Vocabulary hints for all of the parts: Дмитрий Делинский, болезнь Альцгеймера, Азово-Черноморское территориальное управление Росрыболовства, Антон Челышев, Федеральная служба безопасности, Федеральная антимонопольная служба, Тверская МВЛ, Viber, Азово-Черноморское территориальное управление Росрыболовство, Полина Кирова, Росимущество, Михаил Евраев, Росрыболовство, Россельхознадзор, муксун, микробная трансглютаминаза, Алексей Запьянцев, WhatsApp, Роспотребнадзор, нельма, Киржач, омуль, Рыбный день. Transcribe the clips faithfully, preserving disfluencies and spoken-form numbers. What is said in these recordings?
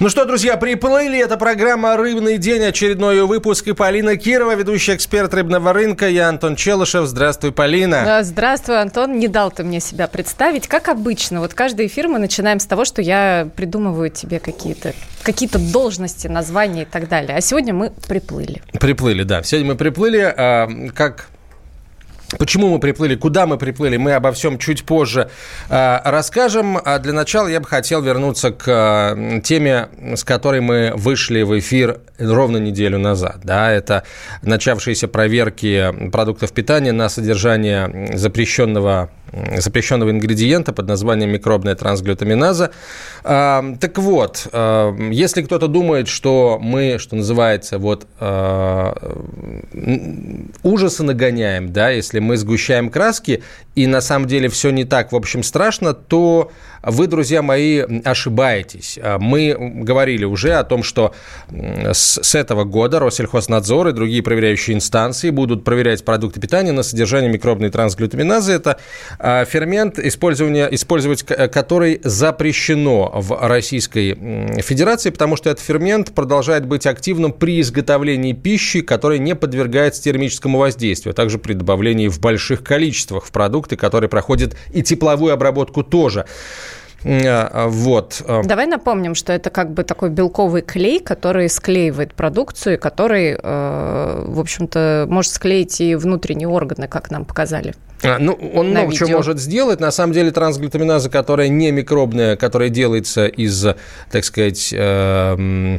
Ну что, друзья, приплыли. Это программа «Рыбный день», очередной ее выпуск. И Полина Кирова, ведущий эксперт рыбного рынка. Я Антон Челышев. Здравствуй, Полина. Здравствуй, Антон. Не дал ты мне себя представить. Как обычно, вот каждый эфир мы начинаем с того, что я придумываю тебе какие-то, какие-то должности, названия и так далее. А сегодня мы приплыли. Приплыли, да. Сегодня мы приплыли. А, как... Почему мы приплыли, куда мы приплыли, мы обо всем чуть позже э, расскажем. А для начала я бы хотел вернуться к э, теме, с которой мы вышли в эфир ровно неделю назад. Да, это начавшиеся проверки продуктов питания на содержание запрещенного, запрещенного ингредиента под названием микробная трансглютаминаза. Э, так вот, э, если кто-то думает, что мы, что называется, вот, э, ужасы нагоняем, да, если мы сгущаем краски, и на самом деле все не так, в общем, страшно, то вы, друзья мои, ошибаетесь. Мы говорили уже о том, что с, с этого года Россельхознадзор и другие проверяющие инстанции будут проверять продукты питания на содержание микробной трансглютаминазы. Это фермент, использование, использовать который запрещено в Российской Федерации, потому что этот фермент продолжает быть активным при изготовлении пищи, которая не подвергается термическому воздействию, а также при добавлении в больших количествах в продукты, которые проходят и тепловую обработку тоже. Вот. Давай напомним, что это как бы такой белковый клей, который склеивает продукцию, который, в общем-то, может склеить и внутренние органы, как нам показали. А, ну, он много чего может сделать. На самом деле трансглютаминаза, которая не микробная, которая делается из, так сказать, э,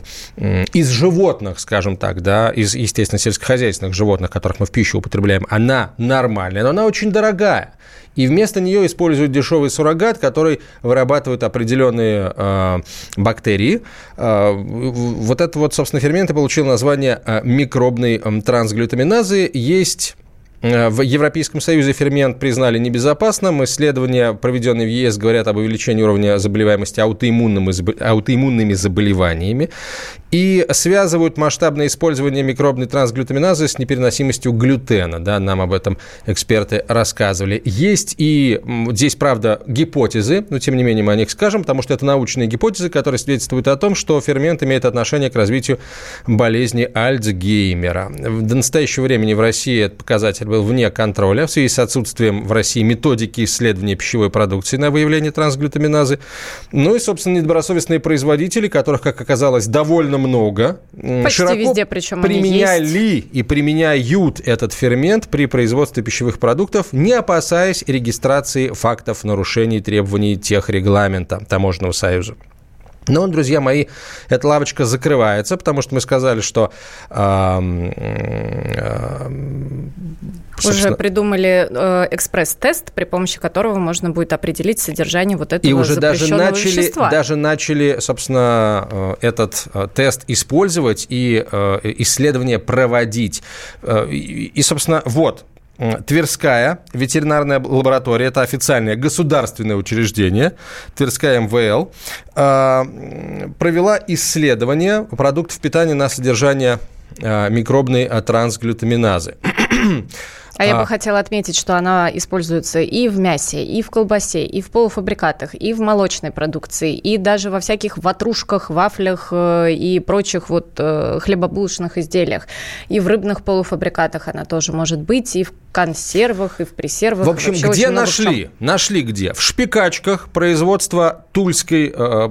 из животных, скажем так, да, из, естественно, сельскохозяйственных животных, которых мы в пищу употребляем, она нормальная, но она очень дорогая. И вместо нее используют дешевый суррогат, который вырабатывают определенные э, бактерии. Э, вот этот вот, собственно, фермент и получил название микробной трансглютаминазы. Есть... В Европейском Союзе фермент признали небезопасным. Исследования, проведенные в Е С, говорят об увеличении уровня заболеваемости аутоиммунными заболеваниями и связывают масштабное использование микробной трансглютаминазы с непереносимостью глютена. Да, нам об этом эксперты рассказывали. Есть и здесь, правда, гипотезы, но тем не менее мы о них скажем, потому что это научные гипотезы, которые свидетельствуют о том, что фермент имеет отношение к развитию болезни Альцгеймера. До настоящего времени в России этот показатель был вне контроля в связи с отсутствием в России методики исследования пищевой продукции на выявление трансглютаминазы. Ну и, собственно, недобросовестные производители, которых, как оказалось, довольно много, почти широко везде, причем, применяли и применяют этот фермент при производстве пищевых продуктов, не опасаясь регистрации фактов нарушений требований техрегламента Таможенного союза. Но, друзья мои, эта лавочка закрывается, потому что мы сказали, что... Э, э, уже придумали э, экспресс-тест, при помощи которого можно будет определить содержание вот этого и уже запрещенного даже начали, вещества. И даже начали, собственно, этот тест использовать и э, исследования проводить. И, и собственно, вот... Тверская ветеринарная лаборатория, это официальное государственное учреждение, Тверская М В Л, провела исследование продуктов питания на содержание микробной трансглютаминазы. А я бы хотела отметить, что она используется и в мясе, и в колбасе, и в полуфабрикатах, и в молочной продукции, и даже во всяких ватрушках, вафлях и прочих вот хлебобулочных изделиях. И в рыбных полуфабрикатах она тоже может быть, и в консервах, и в пресервах. В общем, Вообще где нашли? Нашли где? В шпикачках производства тульской э,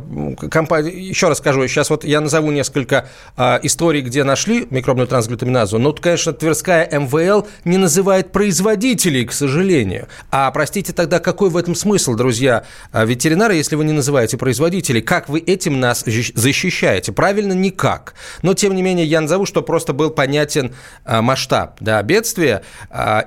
компании. Еще раз скажу, сейчас вот я назову несколько э, историй, где нашли микробную трансглютаминазу. Но, конечно, Тверская М В Л не называет производителей, к сожалению. А, простите, тогда какой в этом смысл, друзья, ветеринары, если вы не называете производителей? Как вы этим нас защищаете? Правильно, никак. Но, тем не менее, я назову, что просто был понятен масштаб, да, бедствия.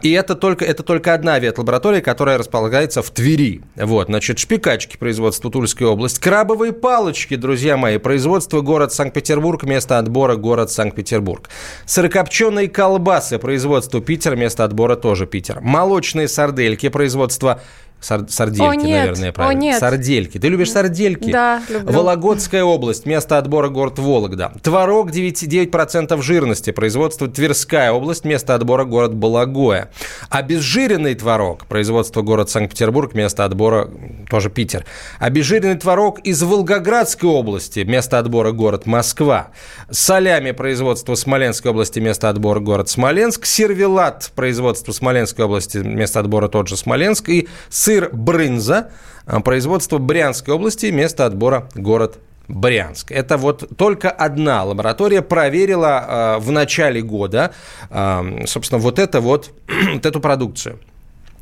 И это только, это только одна ветлаборатория, которая располагается в Твери. Вот, значит, шпикачки, производство Тульской области. Крабовые палочки, друзья мои, производство город Санкт-Петербург, место отбора город Санкт-Петербург. Сырокопченые колбасы, производство Питер, место отбора тоже Питер. Молочные сардельки, производство Сар- сардельки, О, нет. наверное, правильно. О, нет. Сардельки. Ты любишь сардельки? Да, люблю. Вологодская область. Место отбора город Вологда. Творог девять целых девять десятых процента жирности. Производство Тверская область. Место отбора город Балагое. Обезжиренный творог. Производство город Санкт-Петербург. Место отбора тоже Питер. Обезжиренный творог из Волгоградской области. Место отбора город Москва. Салями. Производство Смоленской области. Место отбора город Смоленск. Сервелат. Производство Смоленской области. Место отбора тот же Смоленск. И сыр брынза, производство Брянской области, место отбора город Брянск. Это вот только одна лаборатория проверила э, в начале года, э, собственно, вот, это вот, вот эту продукцию.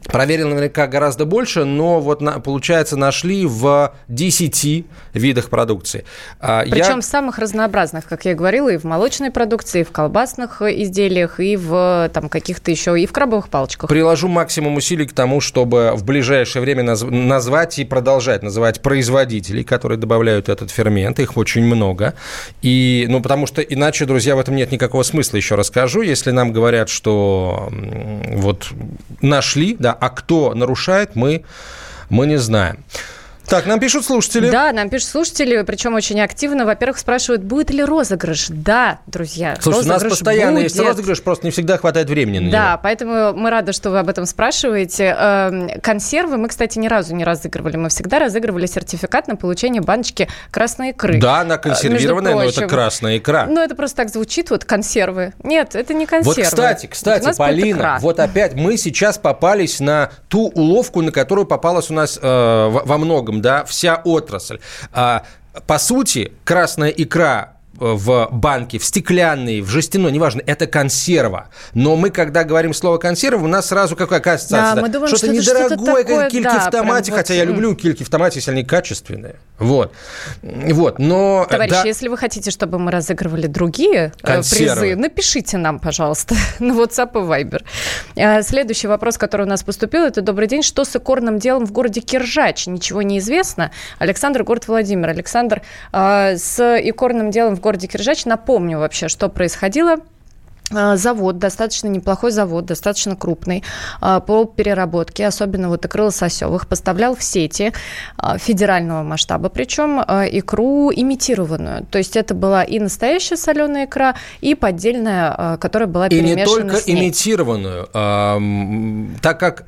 Проверили наверняка гораздо больше, но вот, на, получается, нашли в десяти видах продукции. Причем я... самых разнообразных, как я говорила, и в молочной продукции, и в колбасных изделиях, и в там, каких-то еще, и в крабовых палочках. Приложу максимум усилий к тому, чтобы в ближайшее время наз... назвать и продолжать называть производителей, которые добавляют этот фермент, их очень много. И, ну, потому что иначе, друзья, в этом нет никакого смысла, еще расскажу. Если нам говорят, что вот нашли, да, а кто нарушает, мы, мы не знаем. Так, нам пишут слушатели. Да, нам пишут слушатели, причем очень активно. Во-первых, спрашивают, будет ли розыгрыш. Да, друзья, слушай, розыгрыш будет. У нас постоянно будет. Есть розыгрыш, просто не всегда хватает времени на да, него. Да, поэтому мы рады, что вы об этом спрашиваете. Консервы мы, кстати, ни разу не разыгрывали. Мы всегда разыгрывали сертификат на получение баночки красной икры. Да, она консервированная, но это красная икра. Ну, это просто так звучит, вот консервы. Нет, это не консервы. Вот, кстати, кстати, вот Полина, вот опять мы сейчас попались на ту уловку, на которую попалась у нас э, во многом. Да, вся отрасль. А, по сути, красная икра в банке, в стеклянной, в жестяной, неважно, это консерва. Но мы, когда говорим слово консерва, у нас сразу какая ассоциация? Да, мы думаем, что-то недорогое, как кильки да, в томате, хотя вот... я люблю кильки в томате, если они качественные. Вот. Вот. Но, товарищи, да... если вы хотите, чтобы мы разыгрывали другие консервы. Призы, напишите нам, пожалуйста, на WhatsApp и Viber. Следующий вопрос, который у нас поступил, это «Добрый день, что с икорным делом в городе Киржач? Ничего не известно». Александр, город Владимир. Александр, с икорным делом в городе В городе Киржач. Напомню вообще, что происходило. Завод, достаточно неплохой завод, достаточно крупный, по переработке, особенно вот икры лососевых, поставлял в сети федерального масштаба, причем икру имитированную. То есть это была и настоящая соленая икра, и поддельная, которая была и перемешана с ней. И не только имитированную, а, так как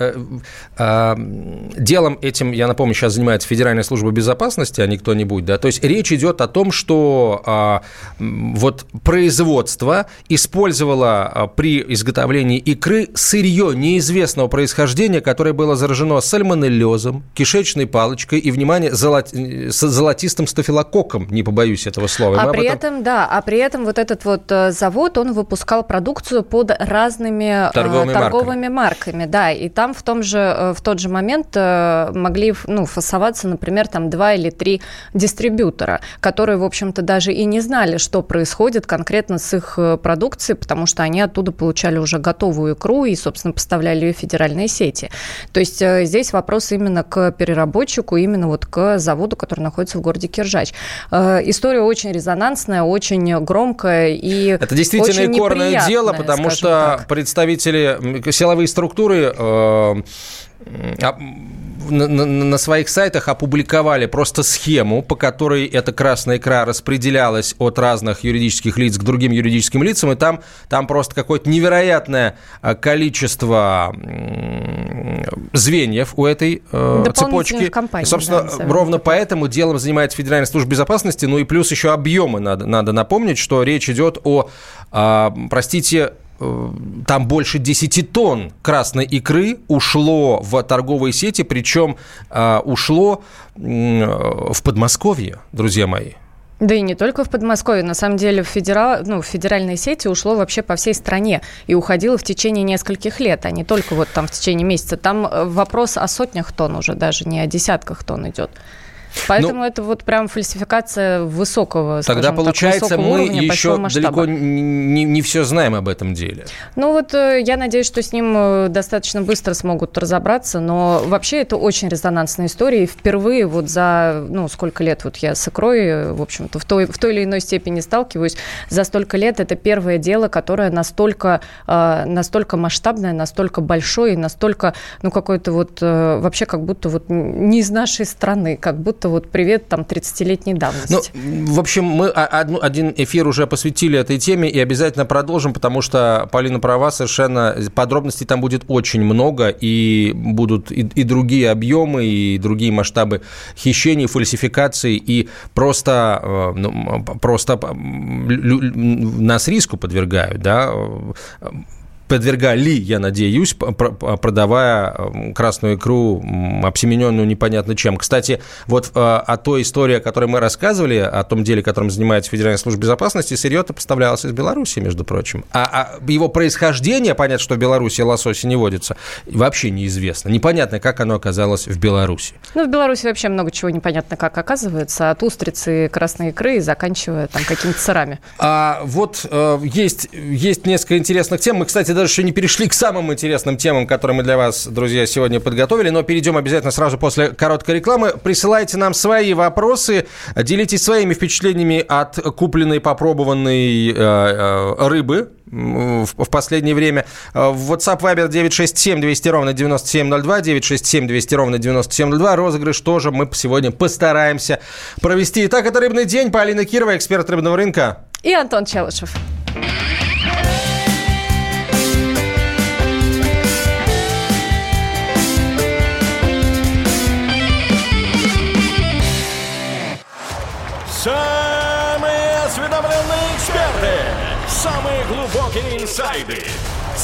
а, делом этим, я напомню, сейчас занимается Федеральная служба безопасности, а не кто-нибудь, да, то есть речь идет о том, что а, вот производство использовало при изготовлении икры сырье неизвестного происхождения, которое было заражено сальмонеллезом, кишечной палочкой и, внимание, золоти... золотистым стафилококком, не побоюсь этого слова. А при этом... этом, да, а при этом вот этот вот завод, он выпускал продукцию под разными торговыми, торговыми марками. марками, да, и там в том же, в тот же момент могли, ну, фасоваться, например, там два или три дистрибьютора, которые, в общем-то, даже и не знали, что происходит конкретно с их продукцией, потому потому что они оттуда получали уже готовую икру и, собственно, поставляли ее в федеральные сети. То есть здесь вопрос именно к переработчику, именно вот к заводу, который находится в городе Киржач. История очень резонансная, очень громкая и очень неприятная. Это действительно икорное дело, потому что так. Представители силовые структуры... Э- На, на, на своих сайтах опубликовали просто схему, по которой эта красная икра распределялась от разных юридических лиц к другим юридическим лицам, и там, там просто какое-то невероятное количество звеньев у этой э, цепочки. Компаний, собственно, да, ровно поэтому делом занимается Федеральная служба безопасности, ну и плюс еще объемы надо, надо напомнить, что речь идет о, э, простите, там больше десять тонн красной икры ушло в торговые сети, причем э, ушло э, в Подмосковье, друзья мои. Да и не только в Подмосковье. На самом деле в, федерал, ну, в федеральные сети ушло вообще по всей стране и уходило в течение нескольких лет, а не только вот там в течение месяца. Там вопрос о сотнях тонн уже, даже не о десятках тонн идет. Поэтому ну, это вот прям фальсификация высокого, скажем так, высокого уровня, большого масштаба. Тогда, получается, мы еще далеко не, не все знаем об этом деле. Ну вот я надеюсь, что с ним достаточно быстро смогут разобраться, но вообще это очень резонансная история. И впервые вот за, ну, сколько лет вот я с икрой, в общем-то, в той, в той или иной степени сталкиваюсь, за столько лет это первое дело, которое настолько, настолько масштабное, настолько большое и настолько, ну, какое-то вот вообще как будто вот не из нашей страны, как будто вот привет там тридцатилетней давности. Ну, в общем, мы одну, один эфир уже посвятили этой теме и обязательно продолжим, потому что, Полина права, совершенно подробностей там будет очень много, и будут и, и другие объемы, и другие масштабы хищений, фальсификаций, и просто, ну, просто нас риску подвергают, да, подвергали, я надеюсь, продавая красную икру, обсемененную непонятно чем. Кстати, вот о той истории, о которой мы рассказывали, о том деле, которым занимается Федеральная служба безопасности, сырье-то поставлялось из Беларуси, между прочим. А, а его происхождение, понятно, что в Беларуси лососи не водятся, вообще неизвестно. Непонятно, как оно оказалось в Беларуси. Ну, в Беларуси вообще много чего непонятно, как оказывается. От устрицы, красной икры, заканчивая там какими-то сырами. А вот есть, есть несколько интересных тем. Мы, кстати, даже еще не перешли к самым интересным темам, которые мы для вас, друзья, сегодня подготовили, но перейдем обязательно сразу после короткой рекламы. Присылайте нам свои вопросы, делитесь своими впечатлениями от купленной, попробованной э, э, рыбы в, в последнее время. В WhatsApp Viber девять шесть семь двести ровно девяносто семь ноль два, девять шесть семь двести ровно девяносто семь ноль два. Розыгрыш тоже мы сегодня постараемся провести. Итак, это «Рыбный день». Полина Кирова, эксперт рыбного рынка. И Антон Челышев. Самые глубокие инсайды.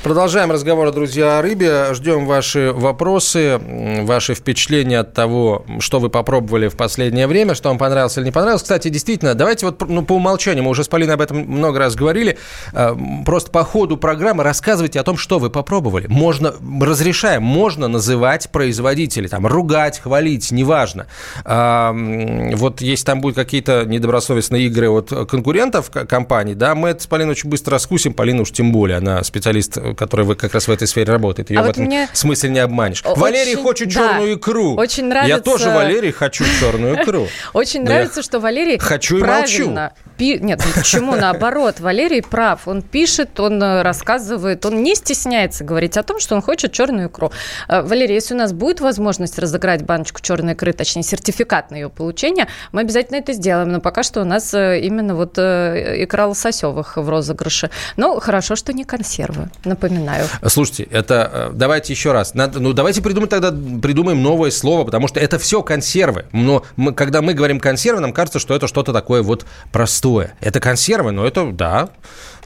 Продолжаем разговор, друзья, о рыбе. Ждем ваши вопросы, ваши впечатления от того, что вы попробовали в последнее время, что вам понравилось или не понравилось. Кстати, действительно, давайте вот ну, по умолчанию, мы уже с Полиной об этом много раз говорили, просто по ходу программы рассказывайте о том, что вы попробовали. Можно, разрешаем, можно называть производителей, там, ругать, хвалить, неважно. Вот если там будут какие-то недобросовестные игры от конкурентов компаний, да, мы это с Полиной очень быстро раскусим, Полина уж тем более, она специалист, которая вы как раз в этой сфере работает. Ее а в вот этом мне... смысле не обманешь. Очень... Валерий хочет да. черную икру. Очень нравится... Я тоже, Валерий, хочу черную икру. Очень нравится, что Валерий правильно... Нет, почему? Наоборот, Валерий прав. Он пишет, он рассказывает, он не стесняется говорить о том, что он хочет черную икру. Валерий, если у нас будет возможность разыграть баночку черной икры, точнее, сертификат на ее получение, мы обязательно это сделаем. Но пока что у нас именно вот икра лососевых в розыгрыше. Но хорошо, что не консервы. Напоминаю. Слушайте, это давайте еще раз. Надо, ну, давайте придумать тогда придумаем новое слово, потому что это все консервы. Но мы, когда мы говорим консервы, нам кажется, что это что-то такое вот простое. Это консервы, но это да.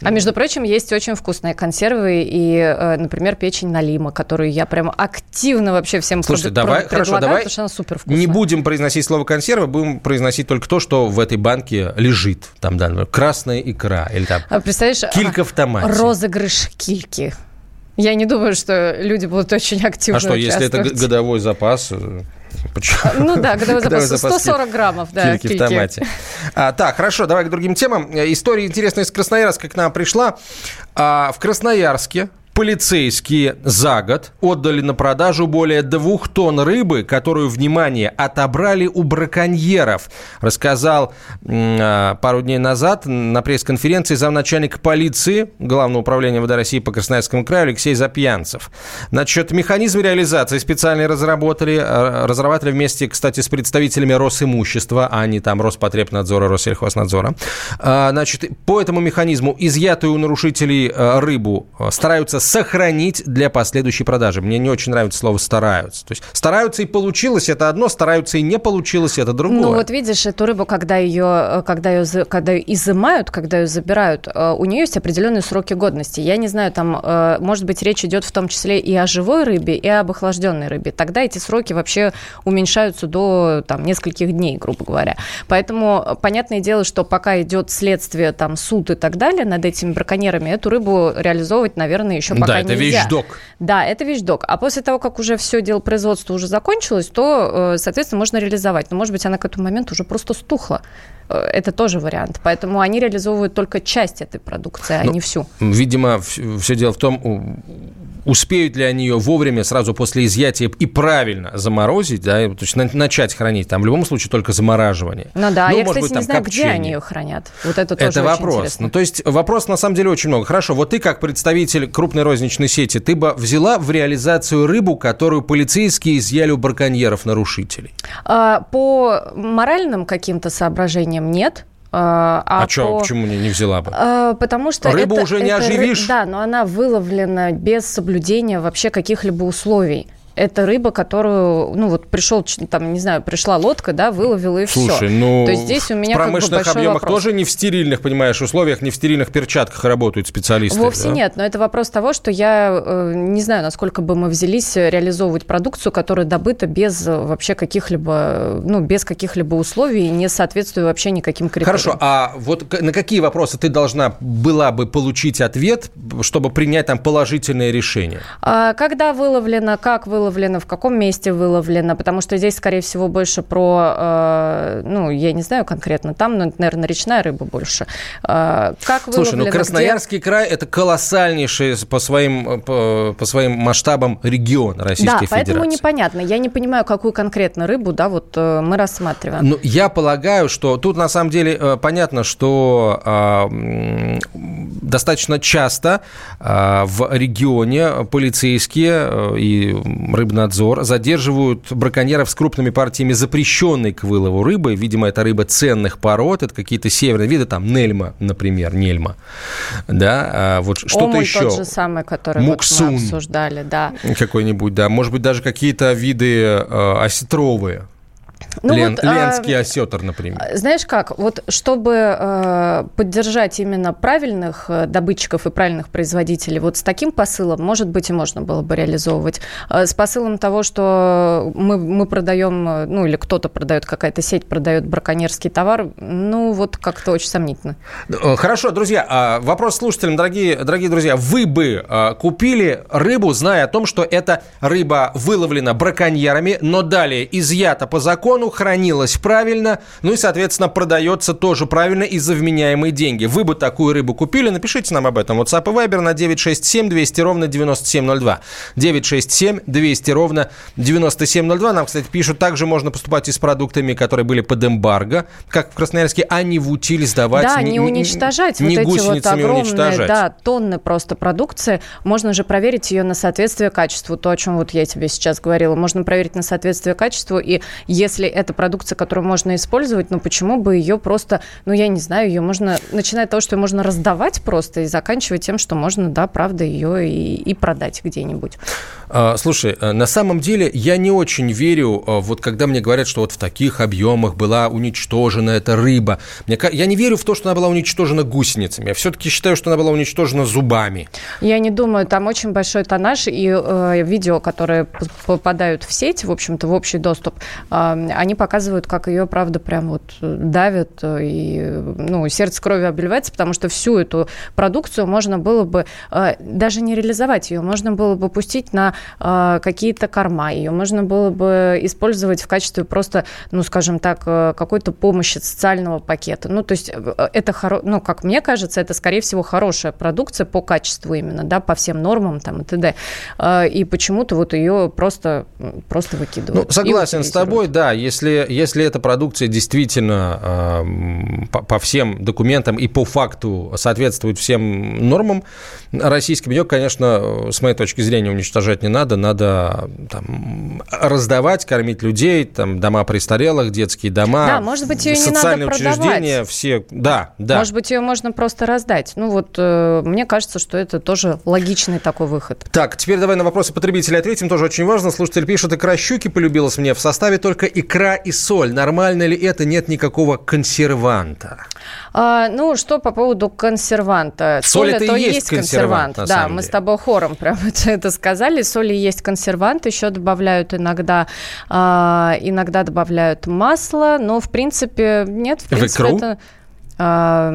А между прочим, есть очень вкусные консервы и, например, печень налима, которую я прям активно вообще всем Слушайте, прод- давай, прод- хорошо, предлагаю, давай потому что она супервкусная. Не будем произносить слово консервы, будем произносить только то, что в этой банке лежит. Там, да, например, красная икра или там а, килька в томате. Розыгрыш кильки. Я не думаю, что люди будут очень активно участвовать. А что, если это годовой запас... Почему? Ну да, годовой запас сто сорок граммов, да, кильки в томате. А, так, хорошо, давай к другим темам. История интересная из Красноярска к нам пришла. А, в Красноярске Полицейские за год отдали на продажу более двух тонн рыбы, которую, внимание, отобрали у браконьеров, рассказал э, пару дней назад на пресс-конференции замначальник полиции Главного управления МВД России по Красноярскому краю Алексей Запьянцев. Значит, механизм реализации специально разработали, разработали вместе, кстати, с представителями Росимущества, а не там Роспотребнадзора, Россельхознадзора. Значит, по этому механизму изъятую у нарушителей рыбу стараются сохранить для последующей продажи. Мне не очень нравится слово «стараются». То есть стараются и получилось — это одно, стараются и не получилось — это другое. Ну вот видишь, эту рыбу, когда ее, когда ее, когда ее изымают, когда ее забирают, у нее есть определенные сроки годности. Я не знаю, там, может быть, речь идет в том числе и о живой рыбе, и об охлажденной рыбе. Тогда эти сроки вообще уменьшаются до там, нескольких дней, грубо говоря. Поэтому понятное дело, что пока идет следствие, там, суд и так далее над этими браконьерами, эту рыбу реализовывать, наверное, еще пока нельзя. Да, это вещдок. Да, это вещдок. А после того, как уже все дело производства уже закончилось, то, соответственно, можно реализовать. Но, может быть, она к этому моменту уже просто стухла. Это тоже вариант. Поэтому они реализовывают только часть этой продукции, а ну, не всю. Видимо, все дело в том, успеют ли они ее вовремя, сразу после изъятия, и правильно заморозить, да, то есть начать хранить. Там в любом случае только замораживание. Ну да, ну, я, может, кстати, быть, не знаю, копчение. Где они ее хранят. Вот это тоже это вопрос. Интересно. Ну, то есть вопрос на самом деле очень много. Хорошо, вот ты как представитель крупной розничной сети, ты бы взяла в реализацию рыбу, которую полицейские изъяли у браконьеров-нарушителей? А, по моральным каким-то соображениям нет. А, а по... что, почему не взяла бы? А, потому что рыбу это, уже это, не оживишь. Да, но она выловлена без соблюдения вообще каких-либо условий. Это рыба, которую, ну вот пришел, там, не знаю, пришла лодка, да, выловила и Слушай, все. Слушай, ну, то есть здесь у меня в промышленных как бы объемах вопрос. Тоже не в стерильных, понимаешь, условиях, не в стерильных перчатках работают специалисты. Вовсе да? Нет, но это вопрос того, что я э, не знаю, насколько бы мы взялись реализовывать продукцию, которая добыта без вообще каких-либо, ну, без каких-либо условий, не соответствует вообще никаким критериям. Хорошо, а вот на какие вопросы ты должна была бы получить ответ, чтобы принять там положительное решение? А, когда выловлено, как выловлено, выловлено, в каком месте выловлено, потому что здесь, скорее всего, больше про, э, ну, я не знаю конкретно там, но, наверное, речная рыба больше. Э, как выловлено, Слушай, ну, Красноярский где... край – это колоссальнейший по своим, по, по своим масштабам регион Российской да, Федерации. Да, поэтому непонятно. Я не понимаю, какую конкретно рыбу, да, вот э, мы рассматриваем. Ну, я полагаю, что тут, на самом деле, э, понятно, что э, достаточно часто э, в регионе полицейские э, и Рыбнадзор задерживают браконьеров с крупными партиями запрещенной к вылову рыбы. Видимо, это рыба ценных пород, это какие-то северные виды, там нельма, например, нельма, да, а вот что-то Омуль еще. Тот же самый, который Муксун. Вот мы обсуждали, да. Какой-нибудь, да, может быть, даже какие-то виды э, осетровые. Ну, Лен, вот, Ленский а, осетр, например. Знаешь как, вот чтобы э, поддержать именно правильных добытчиков и правильных производителей, вот с таким посылом, может быть, и можно было бы реализовывать. Э, с посылом того, что мы, мы продаем, ну или кто-то продает, какая-то сеть продает браконьерский товар, ну вот как-то очень сомнительно. Хорошо, друзья, вопрос слушателям, дорогие, дорогие друзья. Вы бы купили рыбу, зная о том, что эта рыба выловлена браконьерами, но далее изъята по закону, хранилась правильно, ну и, соответственно, продается тоже правильно и за вменяемые деньги. Вы бы такую рыбу купили? Напишите нам об этом. WhatsApp и Viber на девять шесть семь двести ровно девяносто семь ноль два. девять шесть семь двести ровно девяносто семь ноль два. Нам, кстати, пишут, также можно поступать и с продуктами, которые были под эмбарго, как в Красноярске, а не в утиль сдавать. Да, не, не уничтожать. Не вот гусеницами эти вот огромные, уничтожать. Да, тонны просто продукции. Можно же проверить ее на соответствие качеству. То, о чем вот я тебе сейчас говорила. Можно проверить на соответствие качеству, и если это продукция, которую можно использовать, ну почему бы ее просто, ну я не знаю, ее можно, начиная от того, что ее можно раздавать просто и заканчивать тем, что можно, да, правда, ее и, и продать где-нибудь. Слушай, на самом деле я не очень верю, вот когда мне говорят, что вот в таких объемах была уничтожена эта рыба. Мне, я не верю в то, что она была уничтожена гусеницами. Я все-таки считаю, что она была уничтожена зубами. Я не думаю, там очень большой тоннаж, и э, видео, которые попадают в сеть, в общем-то, в общий доступ, э, они показывают, как ее, правда, прям вот давят, и ну, сердце кровью обливается, потому что всю эту продукцию можно было бы даже не реализовать, ее можно было бы пустить на какие-то корма, ее можно было бы использовать в качестве просто, ну, скажем так, какой-то помощи социального пакета. Ну, то есть это, хоро... ну, как мне кажется, это, скорее всего, хорошая продукция по качеству именно, да, по всем нормам там и т.д. И почему-то вот ее просто, просто выкидывают. Ну, согласен с тобой, да, если, если эта продукция действительно э, по, по всем документам и по факту соответствует всем нормам российским, ее, конечно, с моей точки зрения уничтожать не надо, надо там, раздавать, кормить людей, там, дома престарелых, детские дома, да, может быть, ее социальные не надо учреждения, продавать. Все, да, да. Может быть, ее можно просто раздать. Ну вот, э, мне кажется, что это тоже логичный такой выход. Так, теперь давай на вопросы потребителей ответим, тоже очень важно. Слушатель пишет, икра щуки полюбилась мне, в составе только икра и соль. Нормально ли это? Нет никакого консерванта. А, ну, что по поводу консерванта? Соль, соль это, это и есть консервант. консервант да, мы деле. с тобой хором прямо это, это сказали. Соль и есть консервант. Еще добавляют иногда, а, иногда добавляют масло, но в принципе нет. В принципе, в икру? Это... А,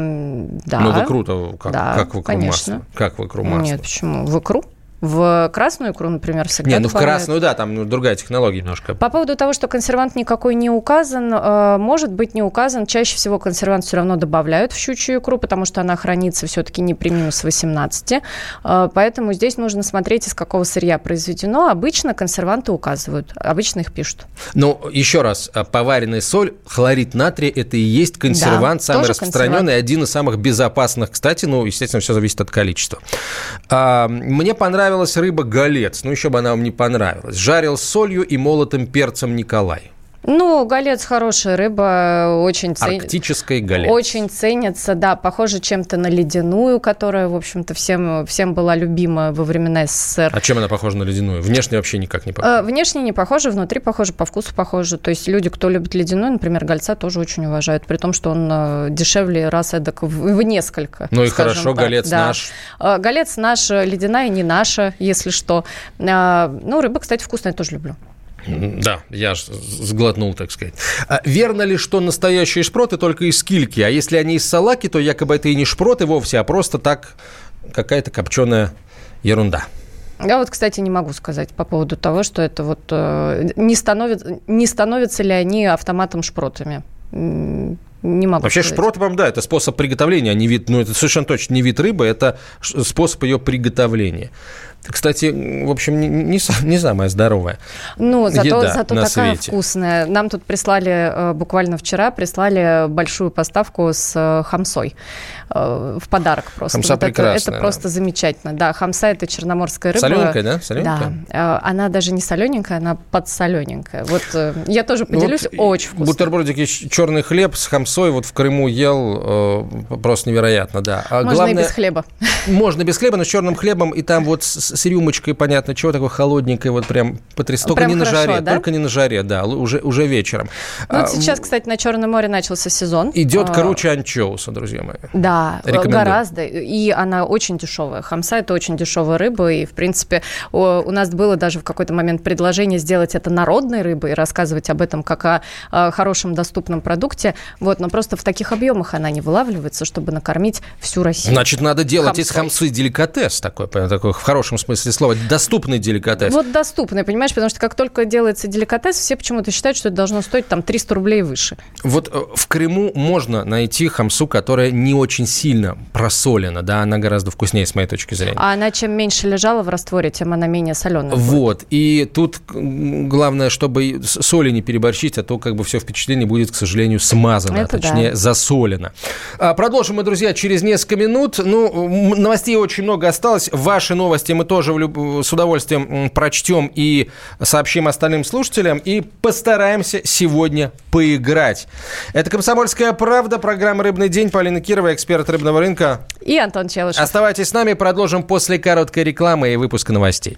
да. Ну, в икру-то как, да, как в икру масло? Как в икру масло? Нет, почему? В икру? В красную икру, например, всегда Не, ну добавляют. В красную, да, там ну, другая технология немножко. По поводу того, что консервант никакой не указан, э, может быть не указан. Чаще всего консервант все равно добавляют в щучью икру, потому что она хранится все-таки не при минус восемнадцати. Э, поэтому здесь нужно смотреть, из какого сырья произведено. Обычно консерванты указывают, обычно их пишут. Ну, еще раз, поваренная соль, хлорид натрия, это и есть консервант, да, самый распространенный, консервант. Один из самых безопасных, кстати, ну, естественно, все зависит от количества. А, мне понравилось Понравилась рыба голец, ну еще бы она вам не понравилась. Жарил с солью и молотым перцем Николай. Ну, голец хорошая рыба, очень ценится. Арктический голец. Очень ценится, да, похоже чем-то на ледяную, которая, в общем-то, всем, всем была любима во времена СССР. А чем она похожа на ледяную? Внешне вообще никак не похожа. Внешне не похожа, внутри похожа, по вкусу похожа. То есть люди, кто любит ледяную, например, гольца, тоже очень уважают, при том, что он дешевле раз эдак в несколько. Ну и хорошо, так. голец да. наш. Голец наш, ледяная не наша, если что. Ну, рыба, кстати, вкусная, я тоже люблю. Да, я сглотнул, так сказать. А верно ли, что настоящие шпроты только из кильки? А если они из салаки, то якобы это и не шпроты вовсе, а просто так какая-то копченая ерунда. Я вот, кстати, не могу сказать по поводу того, что это вот... Э, не, становится, не становятся ли они автоматом шпротами? Не могу Вообще сказать. Шпроты, по-моему, да, это способ приготовления, а не вид, ну, это совершенно точно не вид рыбы, это способ ее приготовления. Кстати, в общем, не, не, не самая здоровая Ну, зато, зато такая свете. вкусная. Нам тут прислали, буквально вчера, прислали большую поставку с хамсой в подарок просто. Хамса вот прекрасная. Это, это просто да. замечательно. Да, хамса – это черноморская рыба. Солененькая, да? Солененькая? Да. Она даже не солененькая, она подсолененькая. Вот я тоже поделюсь, вот очень вкусно. Бутербродики, черный хлеб с хамсой вот в Крыму ел, просто невероятно, да. А можно главное, и без хлеба. Можно без хлеба, но с черным хлебом, и там вот с с рюмочкой, понятно, чего такое холодненькое, вот прям потрясающе. Только прям не хорошо, на жаре, да? только не на жаре, да, уже, уже вечером. Ну, вот а, сейчас, кстати, на Черном море начался сезон. Идет, а, короче, анчоуса, друзья мои. Да, рекомендую. Гораздо, и она очень дешевая. Хамса – это очень дешевая рыба, и, в принципе, у нас было даже в какой-то момент предложение сделать это народной рыбой и рассказывать об этом как о хорошем доступном продукте, вот, но просто в таких объемах она не вылавливается, чтобы накормить всю Россию. Значит, надо делать хамсой. из хамсы деликатес такой, такой в хорошем в смысле слова, доступный деликатес. Вот доступный, понимаешь, потому что как только делается деликатес, все почему-то считают, что это должно стоить там триста рублей выше. Вот в Крыму можно найти хамсу, которая не очень сильно просолена, да, она гораздо вкуснее, с моей точки зрения. А она чем меньше лежала в растворе, тем она менее соленая. Вот, будет. И тут главное, чтобы соли не переборщить, а то как бы все впечатление будет, к сожалению, смазано, это точнее да. засолено. Продолжим мы, друзья, через несколько минут. Ну, новостей очень много осталось, ваши новости мы тоже с удовольствием прочтем и сообщим остальным слушателям, и постараемся сегодня поиграть. Это «Комсомольская правда», программа «Рыбный день». Полина Кирова, эксперт рыбного рынка. И Антон Челышев. Оставайтесь с нами, продолжим после короткой рекламы и выпуска новостей.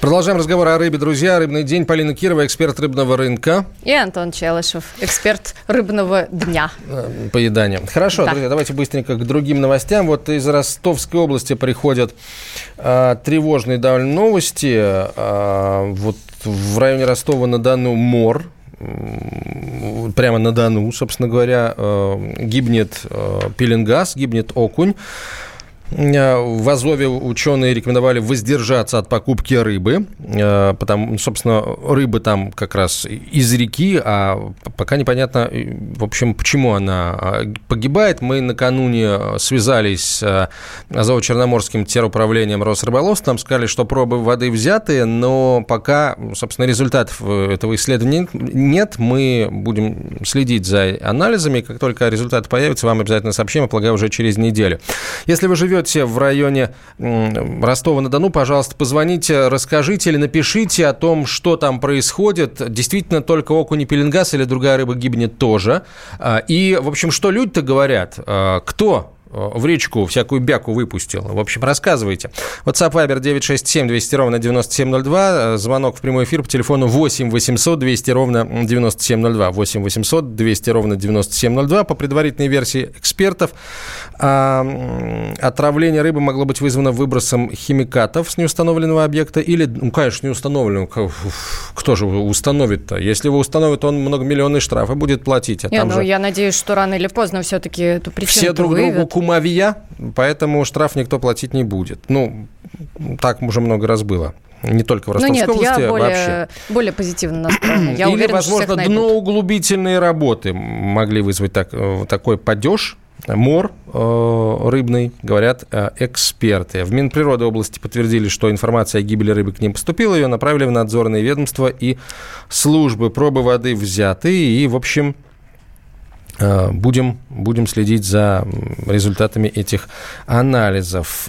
Продолжаем разговор о рыбе, друзья. Рыбный день. Полина Кирова, эксперт рыбного рынка. И Антон Челышев, эксперт рыбного дня. Поедания. Хорошо, да. Друзья, давайте быстренько к другим новостям. Вот из Ростовской области приходят э, тревожные довольно новости. Э, вот в районе Ростова-на-Дону мор. Прямо на Дону, собственно говоря. Э, гибнет э, пеленгас, гибнет окунь. В Азове ученые рекомендовали воздержаться от покупки рыбы, потому, собственно, рыбы там как раз из реки, а пока непонятно, в общем, почему она погибает. Мы накануне связались с Азово-Черноморским территориальным управлением Росрыболовства, там сказали, что пробы воды взяты, но пока, собственно, результатов этого исследования нет, мы будем следить за анализами, как только результаты появятся, вам обязательно сообщим, я полагаю, уже через неделю. Если вы живете в районе Ростова-на-Дону, пожалуйста, позвоните, расскажите или напишите о том, что там происходит. Действительно, только окунь и пеленгас или другая рыба гибнет тоже. И, в общем, что люди-то говорят? Кто в речку всякую бяку выпустил? В общем, рассказывайте. WhatsApp Viber девять шесть семь двести ровно девяносто семь ноль два. Звонок в прямой эфир по телефону восемь восемьсот двести ровно девяносто семь ноль два. восемь восемьсот двести ровно девяносто семь ноль два. По предварительной версии экспертов, отравление рыбы могло быть вызвано выбросом химикатов с неустановленного объекта или, ну, конечно, неустановленного. Кто же установит-то? Если его установит, он многомиллионный штраф и будет платить. А не, там ну, же... Я надеюсь, что рано или поздно все-таки эту причину все друг другу кумовья, поэтому штраф никто платить не будет. Ну, так уже много раз было. Не только в Ростовской области, вообще. Ну нет, я более, вообще. более позитивно настроена. Я Или, уверена, возможно, дноуглубительные работы могли вызвать так, такой падеж. Мор э, рыбный, говорят э, эксперты. В Минприроды области подтвердили, что информация о гибели рыбы к ним поступила, ее направили в надзорные ведомства и службы. Пробы воды взяты и, в общем... Будем, будем следить за результатами этих анализов.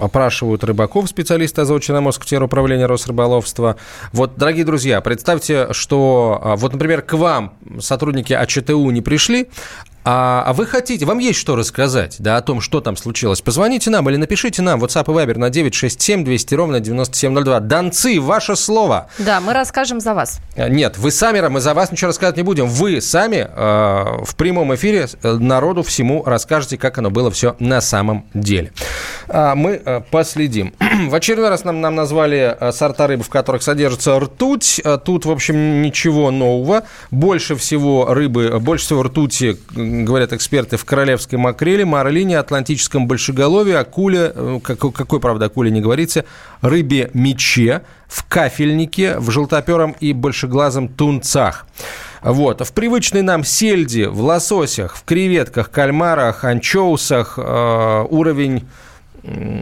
Опрашивают рыбаков специалисты Азово-Черноморского территориального управления Росрыболовства. Вот, дорогие друзья, представьте, что, вот, например, к вам сотрудники АЧТУ не пришли, а вы хотите, вам есть что рассказать, да, о том, что там случилось. Позвоните нам или напишите нам WhatsApp и Viber на девять шесть семь двести ровно девяносто семь ноль два. Донцы, ваше слово. Да, мы расскажем за вас. Нет, вы сами, мы за вас ничего рассказывать не будем. Вы сами э, в прямом эфире народу всему расскажете, как оно было все на самом деле. А мы э, последим. В очередной раз нам, нам назвали сорта рыбы, в которых содержится ртуть. Тут, в общем, ничего нового. Больше всего рыбы, больше всего ртути, говорят эксперты, в королевской макреле, марлине, атлантическом большеголовье, акуле, какой, какой, правда, акуле не говорится, рыбе мече, в кафельнике, в желтопером и большеглазом тунцах. Вот. В привычной нам сельди, в лососях, в креветках, кальмарах, анчоусах э, уровень...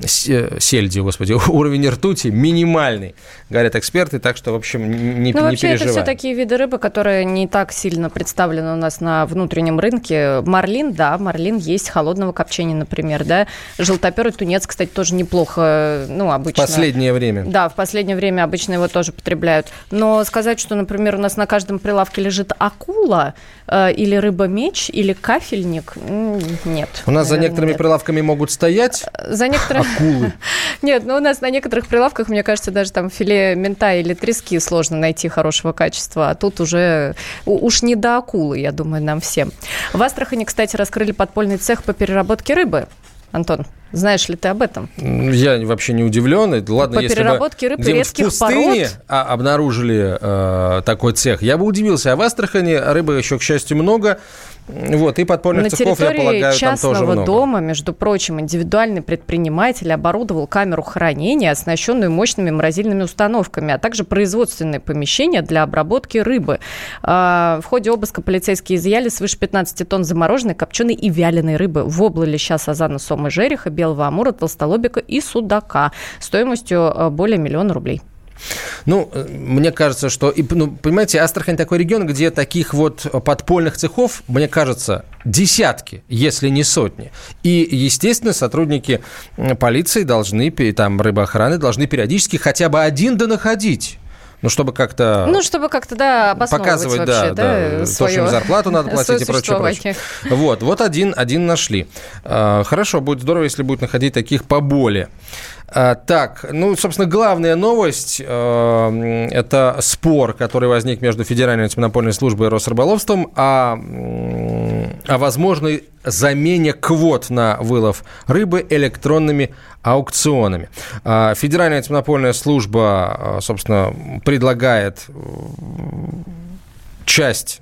сельди, господи, уровень ртути минимальный, говорят эксперты, так что, в общем, не, ну, не вообще переживаем. Вообще, это все такие виды рыбы, которые не так сильно представлены у нас на внутреннем рынке. Марлин, да, марлин есть, холодного копчения, например, да. Желтоперый тунец, кстати, тоже неплохо, ну, обычно. В последнее время. Да, в последнее время обычно его тоже потребляют. Но сказать, что, например, у нас на каждом прилавке лежит акула э, или рыба-меч, или кафельник, нет. У нас наверное, за некоторыми нет. прилавками могут стоять... За некоторых... Акулы. Нет, ну у нас на некоторых прилавках, мне кажется, даже там филе минтай или трески сложно найти хорошего качества, а тут уже уж не до акулы, я думаю, нам всем. В Астрахани, кстати, раскрыли подпольный цех по переработке рыбы. Антон, знаешь ли ты об этом? Я вообще не удивлен. Ладно, по если переработке бы рыб редких в пустыне пород... обнаружили э, такой цех, я бы удивился. А в Астрахани рыбы еще, к счастью, много. Вот, и подпольных на цехов, я полагаю, там тоже много. На территории частного дома, между прочим, индивидуальный предприниматель оборудовал камеру хранения, оснащенную мощными морозильными установками, а также производственные помещения для обработки рыбы. В ходе обыска полицейские изъяли свыше пятнадцати тонн замороженной, копченой и вяленой рыбы в обллеща, сазана, сомы, жереха, белого амура, толстолобика и судака стоимостью более миллиона рублей. Ну, мне кажется, что... И, ну, понимаете, Астрахань такой регион, где таких вот подпольных цехов, мне кажется, десятки, если не сотни. И, естественно, сотрудники полиции должны, там, рыбоохраны должны периодически хотя бы один донаходить. Ну, чтобы как-то... Ну, чтобы как-то, да, обосновывать вообще, да, да, да свое... то, что им зарплату надо платить и прочее, прочее. Вот, вот один, один нашли. Хорошо, будет здорово, если будет находить таких поболее. Так, ну, собственно, главная новость – это спор, который возник между Федеральной антимонопольной службой и Росрыболовством о, о возможной замене квот на вылов рыбы электронными аукционами. Федеральная антимонопольная служба, собственно, предлагает часть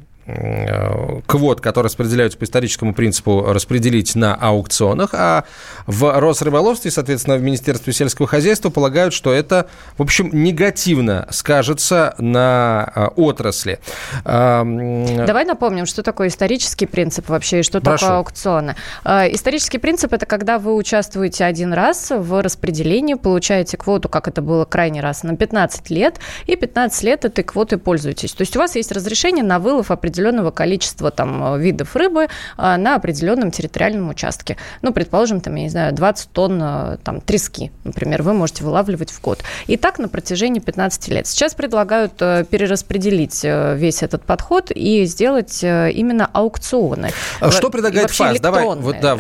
квот, которые распределяются по историческому принципу, распределить на аукционах, а в Росрыболовстве, соответственно, в Министерстве сельского хозяйства полагают, что это, в общем, негативно скажется на отрасли. Давай напомним, что такое исторический принцип вообще и что Прошу. такое аукционы. Исторический принцип – это когда вы участвуете один раз в распределении, получаете квоту, как это было крайний раз, на пятнадцать лет, и пятнадцать лет этой квотой пользуетесь. То есть у вас есть разрешение на вылов определенных определенного количества там, видов рыбы на определенном территориальном участке. Ну, предположим, там, я не знаю, двадцать тонн там, трески, например, вы можете вылавливать в год. И так на протяжении пятнадцать лет. Сейчас предлагают перераспределить весь этот подход и сделать именно аукционы. Что предлагает ФАС? Давай вот, да,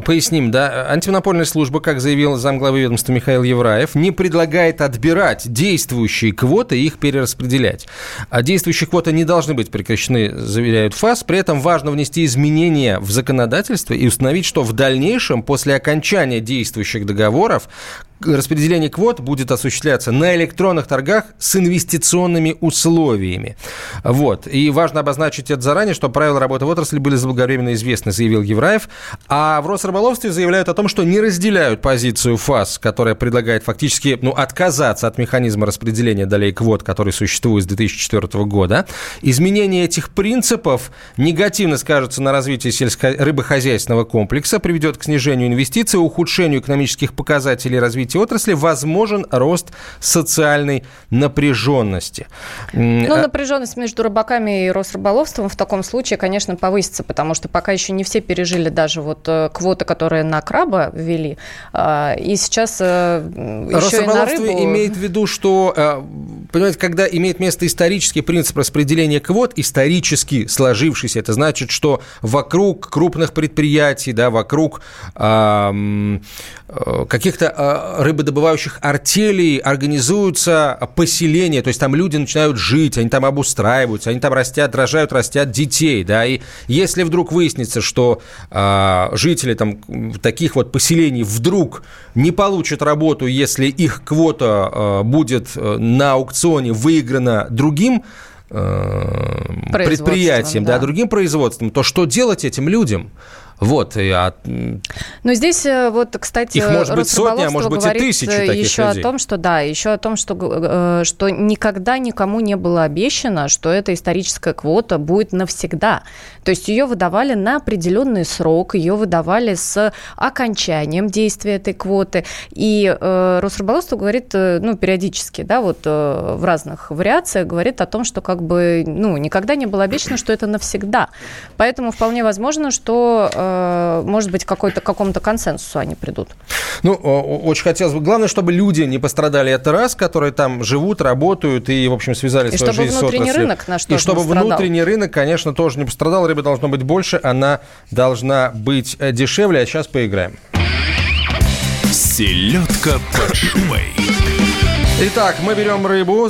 поясним. Да? Антимонопольная служба, как заявил замглавы ведомства Михаил Евраев, не предлагает отбирать действующие квоты и их перераспределять. А действующие квоты не должны быть прекращены, заверяют ФАС. При этом важно внести изменения в законодательство и установить, что в дальнейшем, после окончания действующих договоров, распределение квот будет осуществляться на электронных торгах с инвестиционными условиями. Вот. И важно обозначить это заранее, что правила работы в отрасли были заблаговременно известны, заявил Евраев. А в Росрыболовстве заявляют о том, что не разделяют позицию ФАС, которая предлагает фактически ну, отказаться от механизма распределения долей квот, который существует с две тысячи четвёртого года. Изменение этих принципов негативно скажется на развитии сельско- рыбохозяйственного комплекса, приведет к снижению инвестиций, ухудшению экономических показателей развития отрасли, возможен рост социальной напряженности. Ну, напряженность между рыбаками и Росрыболовством в таком случае, конечно, повысится, потому что пока еще не все пережили даже вот квоты, которые на краба ввели, и сейчас еще и на рыбу... имеет в виду, что, понимаете, когда имеет место исторический принцип распределения квот, исторически сложившийся, это значит, что вокруг крупных предприятий, да, вокруг каких-то рыбодобывающих артелей организуются поселения, то есть там люди начинают жить, они там обустраиваются, они там растят, рожают, растят детей, да, и если вдруг выяснится, что э, жители там таких вот поселений вдруг не получат работу, если их квота э, будет на аукционе выиграна другим э, предприятием, да. да, другим производством, то что делать этим людям? Вот, я... Но здесь вот, кстати, их может быть сотня, а может быть и тысячи таких еще людей. О том, что да, еще о том, что, что никогда никому не было обещано, что эта историческая квота будет навсегда. То есть ее выдавали на определенный срок, ее выдавали с окончанием действия этой квоты. И Росрыболовство говорит, ну, периодически, да, вот в разных вариациях говорит о том, что как бы, ну, никогда не было обещано, что это навсегда. Поэтому вполне возможно, что может быть, какой-то, к какому-то консенсусу они придут. Ну, очень хотелось бы. Главное, чтобы люди не пострадали от раз, которые там живут, работают и, в общем, связали и свою жизнь с отраслью. И чтобы внутренний рынок на что-то И чтобы не внутренний рынок, конечно, тоже не пострадал. Рыба должно быть больше, она должна быть дешевле. А сейчас поиграем. Селедка под шубой. Итак, мы берем рыбу,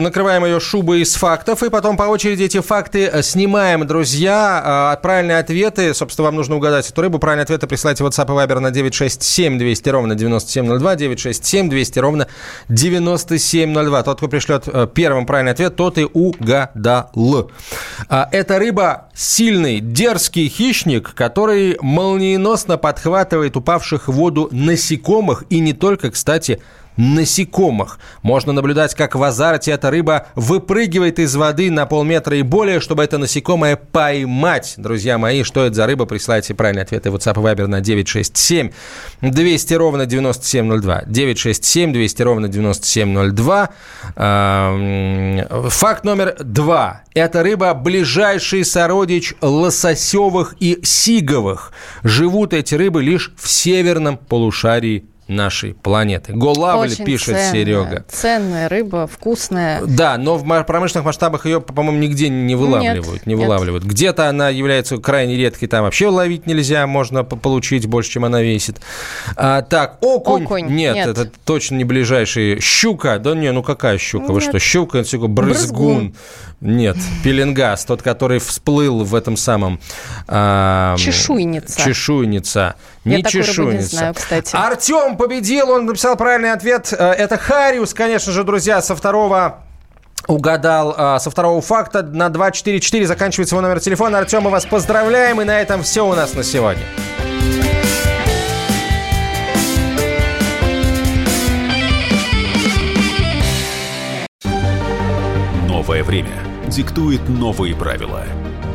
накрываем ее шубой из фактов, и потом по очереди эти факты снимаем, друзья. Правильные ответы, собственно, вам нужно угадать эту рыбу. Правильные ответы присылайте в WhatsApp и Viber на девять шесть семь двести ровно девяносто семь ноль два, девять шесть семь двести ровно девяносто семь ноль два. Тот, кто пришлет первым правильный ответ, тот и угадал. Эта рыба сильный, дерзкий хищник, который молниеносно подхватывает упавших в воду насекомых и не только, кстати, насекомых. Можно наблюдать, как в азарте эта рыба выпрыгивает из воды на полметра и более, чтобы это насекомое поймать. Друзья мои, что это за рыба? Присылайте правильные ответы в WhatsApp и Viber на девять шесть семь двести ровно девяносто семь ноль два. девять шесть семь двести ровно девяносто семь ноль два. Факт номер два. Эта рыба ближайший сородич лососевых и сиговых. Живут эти рыбы лишь в северном полушарии нашей планеты. Голавль, пишет ценная, Серега. Ценная рыба, вкусная. Да, но в промышленных масштабах ее, по-моему, нигде не вылавливают. Нет, не нет. вылавливают. Где-то она является крайне редкой, там вообще ловить нельзя, можно получить больше, чем она весит. А, так, окунь. окунь. Нет, нет, это точно не ближайший. Щука. Да не, ну какая щука? Нет. Вы что? Щука, это всего брызгун. брызгун. Нет, пеленгас, тот, который всплыл в этом самом... А, чешуйница. Чешуйница. Не Я чешуйница. Не знаю, кстати. Артем победил, он написал правильный ответ. Это Хариус, конечно же, друзья, со второго... Угадал со второго факта на два четыре четыре. Заканчивается его номер телефона. Артем, мы вас поздравляем. И на этом все у нас на сегодня. Новое время диктует новые правила.